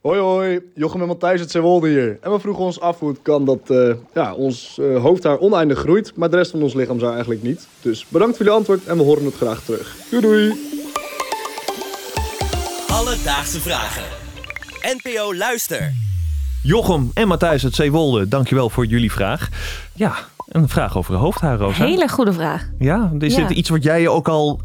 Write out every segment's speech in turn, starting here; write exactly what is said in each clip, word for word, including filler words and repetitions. Hoi hoi, Jochem en Matthijs uit Zeewolde hier. En we vroegen ons af hoe het kan dat uh, ja, ons uh, hoofdhaar oneindig groeit, maar de rest van ons lichaamshaar eigenlijk niet. Dus bedankt voor jullie antwoord en we horen het graag terug. Doei doei! Alledaagse vragen. N P O Luister. Jochem en Matthijs uit Zeewolde, dankjewel voor jullie vraag. Ja, een vraag over hoofdhaar, Rosa. Hele goede vraag. Ja, is ja. dit iets wat jij ook al...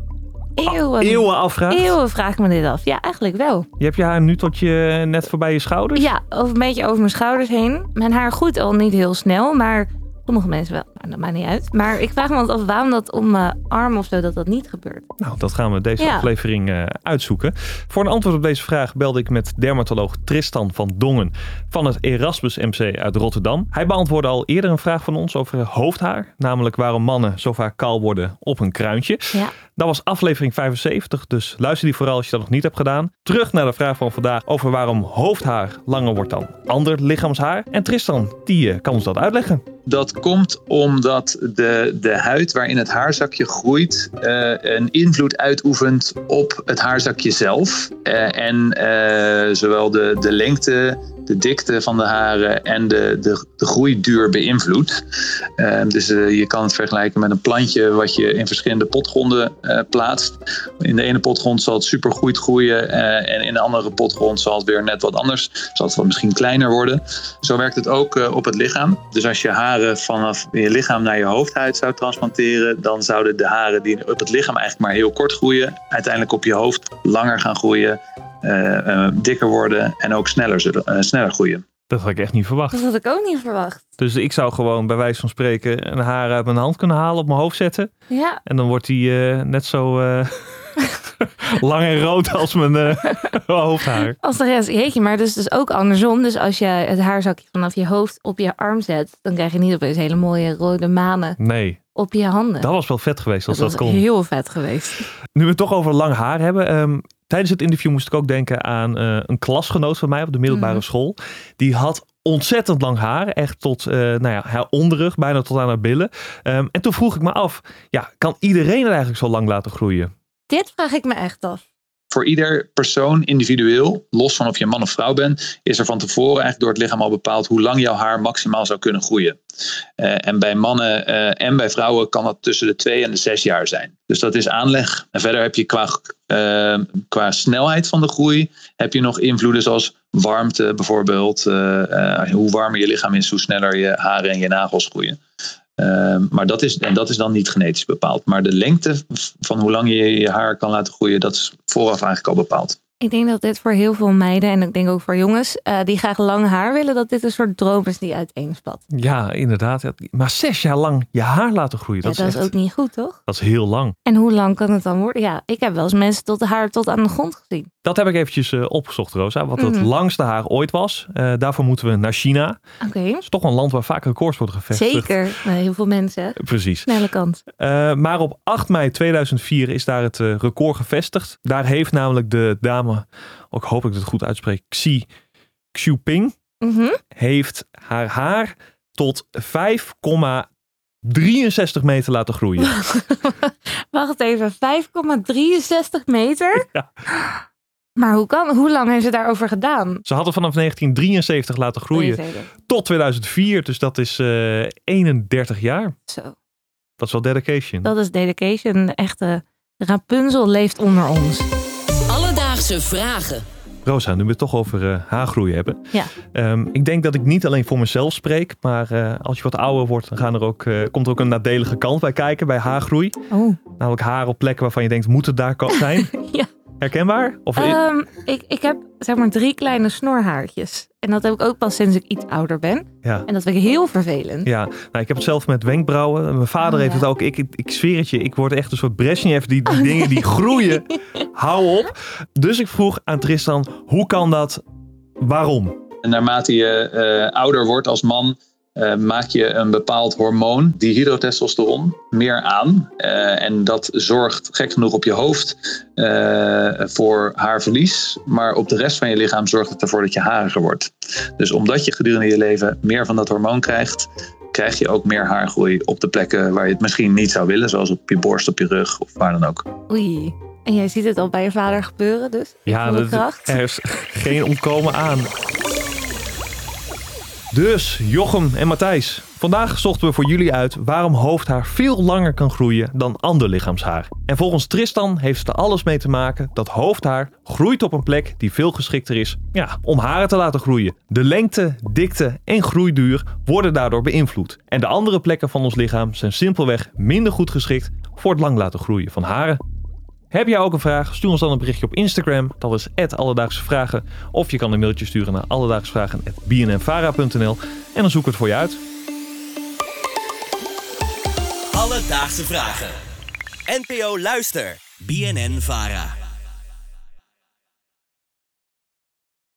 Eeuwen, eeuwen afvraagt? Eeuwen vraag ik me dit af. Ja, eigenlijk wel. Je hebt je haar nu tot je net voorbij je schouders? Ja, of een beetje over mijn schouders heen. Mijn haar groeit al niet heel snel, maar sommige mensen wel. Nou, dat maakt niet uit. Maar ik vraag me altijd af waarom dat om mijn arm of zo dat dat niet gebeurt. Nou, dat gaan we deze ja. aflevering uh, uitzoeken. Voor een antwoord op deze vraag belde ik met dermatoloog Tristan van Dongen van het Erasmus M C uit Rotterdam. Hij beantwoordde al eerder een vraag van ons over hoofdhaar. Namelijk waarom mannen zo vaak kaal worden op een kruintje. Ja. Dat was aflevering vijfenzeventig, dus luister die vooral als je dat nog niet hebt gedaan. Terug naar de vraag van vandaag over waarom hoofdhaar langer wordt dan ander lichaamshaar. En Tristan, die kan ons dat uitleggen. Dat komt omdat de, de huid waarin het haarzakje groeit uh, een invloed uitoefent op het haarzakje zelf. Uh, en uh, zowel de, de lengte, de dikte van de haren en de, de, de groeiduur beïnvloedt. Uh, dus uh, je kan het vergelijken met een plantje wat je in verschillende potgronden uh, plaatst. In de ene potgrond zal het super goed groeien uh, en in de andere potgrond zal het weer net wat anders. Zal het wel misschien kleiner worden. Zo werkt het ook uh, op het lichaam. Dus als je haren vanaf je lichaam naar je hoofdhuid zou transplanteren, dan zouden de haren die op het lichaam eigenlijk maar heel kort groeien, uiteindelijk op je hoofd langer gaan groeien. Uh, uh, dikker worden en ook sneller, zullen, uh, sneller groeien. Dat had ik echt niet verwacht. Dat had ik ook niet verwacht. Dus ik zou gewoon bij wijze van spreken een haar uit mijn hand kunnen halen, op mijn hoofd zetten. Ja. En dan wordt die uh, net zo uh, lang en rood als mijn uh, hoofdhaar. Als de rest, jeetje, maar dus, dus ook andersom. Dus als je het haarzakje vanaf je hoofd op je arm zet, dan krijg je niet opeens hele mooie rode manen. Nee. Op je handen. Dat was wel vet geweest als dat, dat kon. Dat was heel vet geweest. Nu we het toch over lang haar hebben. Um, tijdens het interview moest ik ook denken aan uh, een klasgenoot van mij op de middelbare mm. school. Die had ontzettend lang haar. Echt tot uh, nou ja, haar onderrug, bijna tot aan haar billen. Um, en toen vroeg ik me af, ja, kan iedereen het eigenlijk zo lang laten groeien? Dit vraag ik me echt af. Voor ieder persoon individueel, los van of je man of vrouw bent, is er van tevoren eigenlijk door het lichaam al bepaald hoe lang jouw haar maximaal zou kunnen groeien. Uh, en bij mannen uh, en bij vrouwen kan dat tussen de twee en de zes jaar zijn. Dus dat is aanleg. En verder heb je qua, uh, qua snelheid van de groei, heb je nog invloeden zoals warmte bijvoorbeeld. Uh, uh, hoe warmer je lichaam is, hoe sneller je haren en je nagels groeien. Uh, maar dat is, en dat is dan niet genetisch bepaald. Maar de lengte van hoe lang je je haar kan laten groeien, dat is vooraf eigenlijk al bepaald. Ik denk dat dit voor heel veel meiden en ik denk ook voor jongens uh, die graag lang haar willen, dat dit een soort droom is die uiteenspat. Ja, inderdaad. Maar zes jaar lang je haar laten groeien. Ja, dat, dat is, echt, is ook niet goed, toch? Dat is heel lang. En hoe lang kan het dan worden? Ja, ik heb wel eens mensen tot de haar tot aan de grond gezien. Dat heb ik eventjes uh, opgezocht, Rosa. Wat mm-hmm. het langste haar ooit was. Uh, daarvoor moeten we naar China. Okay. Dat is toch een land waar vaak records worden gevestigd. Zeker. Nou, heel veel mensen. Precies. Snelle kant. Uh, maar op acht mei tweeduizend vier is daar het uh, record gevestigd. Daar heeft namelijk de dame, ook hoop ik dat het goed uitspreek, Xie Xiu Ping, mm-hmm. heeft haar haar tot vijf komma drieënzestig meter laten groeien. Wacht even, vijf komma drieënzestig meter? Ja. Maar hoe, kan, hoe lang heeft ze daarover gedaan? Ze had het vanaf negentien drieënzeventig laten groeien drieënzeventig tot tweeduizend vier, dus dat is uh, eenendertig jaar. Zo. Dat is wel dedication. Dat is dedication. De echte Rapunzel leeft onder ons. Vragen. Rosa, nu we het toch over uh, haargroei hebben. Ja. Um, ik denk dat ik niet alleen voor mezelf spreek, maar uh, als je wat ouder wordt, dan gaan er ook, uh, komt er ook een nadelige kant bij kijken, bij haargroei. Oh. Namelijk haar op plekken waarvan je denkt, moet het daar zijn? Ja. Herkenbaar? Of... Um, ik, ik heb zeg maar drie kleine snorhaartjes. En dat heb ik ook pas sinds ik iets ouder ben. Ja. En dat vind ik heel vervelend. Ja, nou, ik heb het zelf met wenkbrauwen. Mijn vader oh, heeft ja. het ook. Ik, ik, ik zweer het je, ik word echt een soort Brezhnev. Die, die oh, dingen nee. die groeien. Hou op. Dus ik vroeg aan Tristan, hoe kan dat? Waarom? En naarmate je uh, ouder wordt als man, Uh, maak je een bepaald hormoon, dihydrotestosteron, meer aan. Uh, en dat zorgt gek genoeg op je hoofd uh, voor haarverlies. Maar op de rest van je lichaam zorgt het ervoor dat je hariger wordt. Dus omdat je gedurende je leven meer van dat hormoon krijgt, krijg je ook meer haargroei op de plekken waar je het misschien niet zou willen. Zoals op je borst, op je rug of waar dan ook. Oei. En jij ziet het al bij je vader gebeuren dus? Ja, dat, er is geen ontkomen aan. Dus Jochem en Matthijs, vandaag zochten we voor jullie uit waarom hoofdhaar veel langer kan groeien dan ander lichaamshaar. En volgens Tristan heeft het er alles mee te maken dat hoofdhaar groeit op een plek die veel geschikter is ja, om haren te laten groeien. De lengte, dikte en groeiduur worden daardoor beïnvloed. En de andere plekken van ons lichaam zijn simpelweg minder goed geschikt voor het lang laten groeien van haren. Heb jij ook een vraag? Stuur ons dan een berichtje op Instagram. Dat is at alledaagsevragen. Of je kan een mailtje sturen naar alledaagsevragen at b n n vara punt n l. En dan zoeken we het voor je uit. Alledaagse Vragen. N P O Luister. B N N Vara.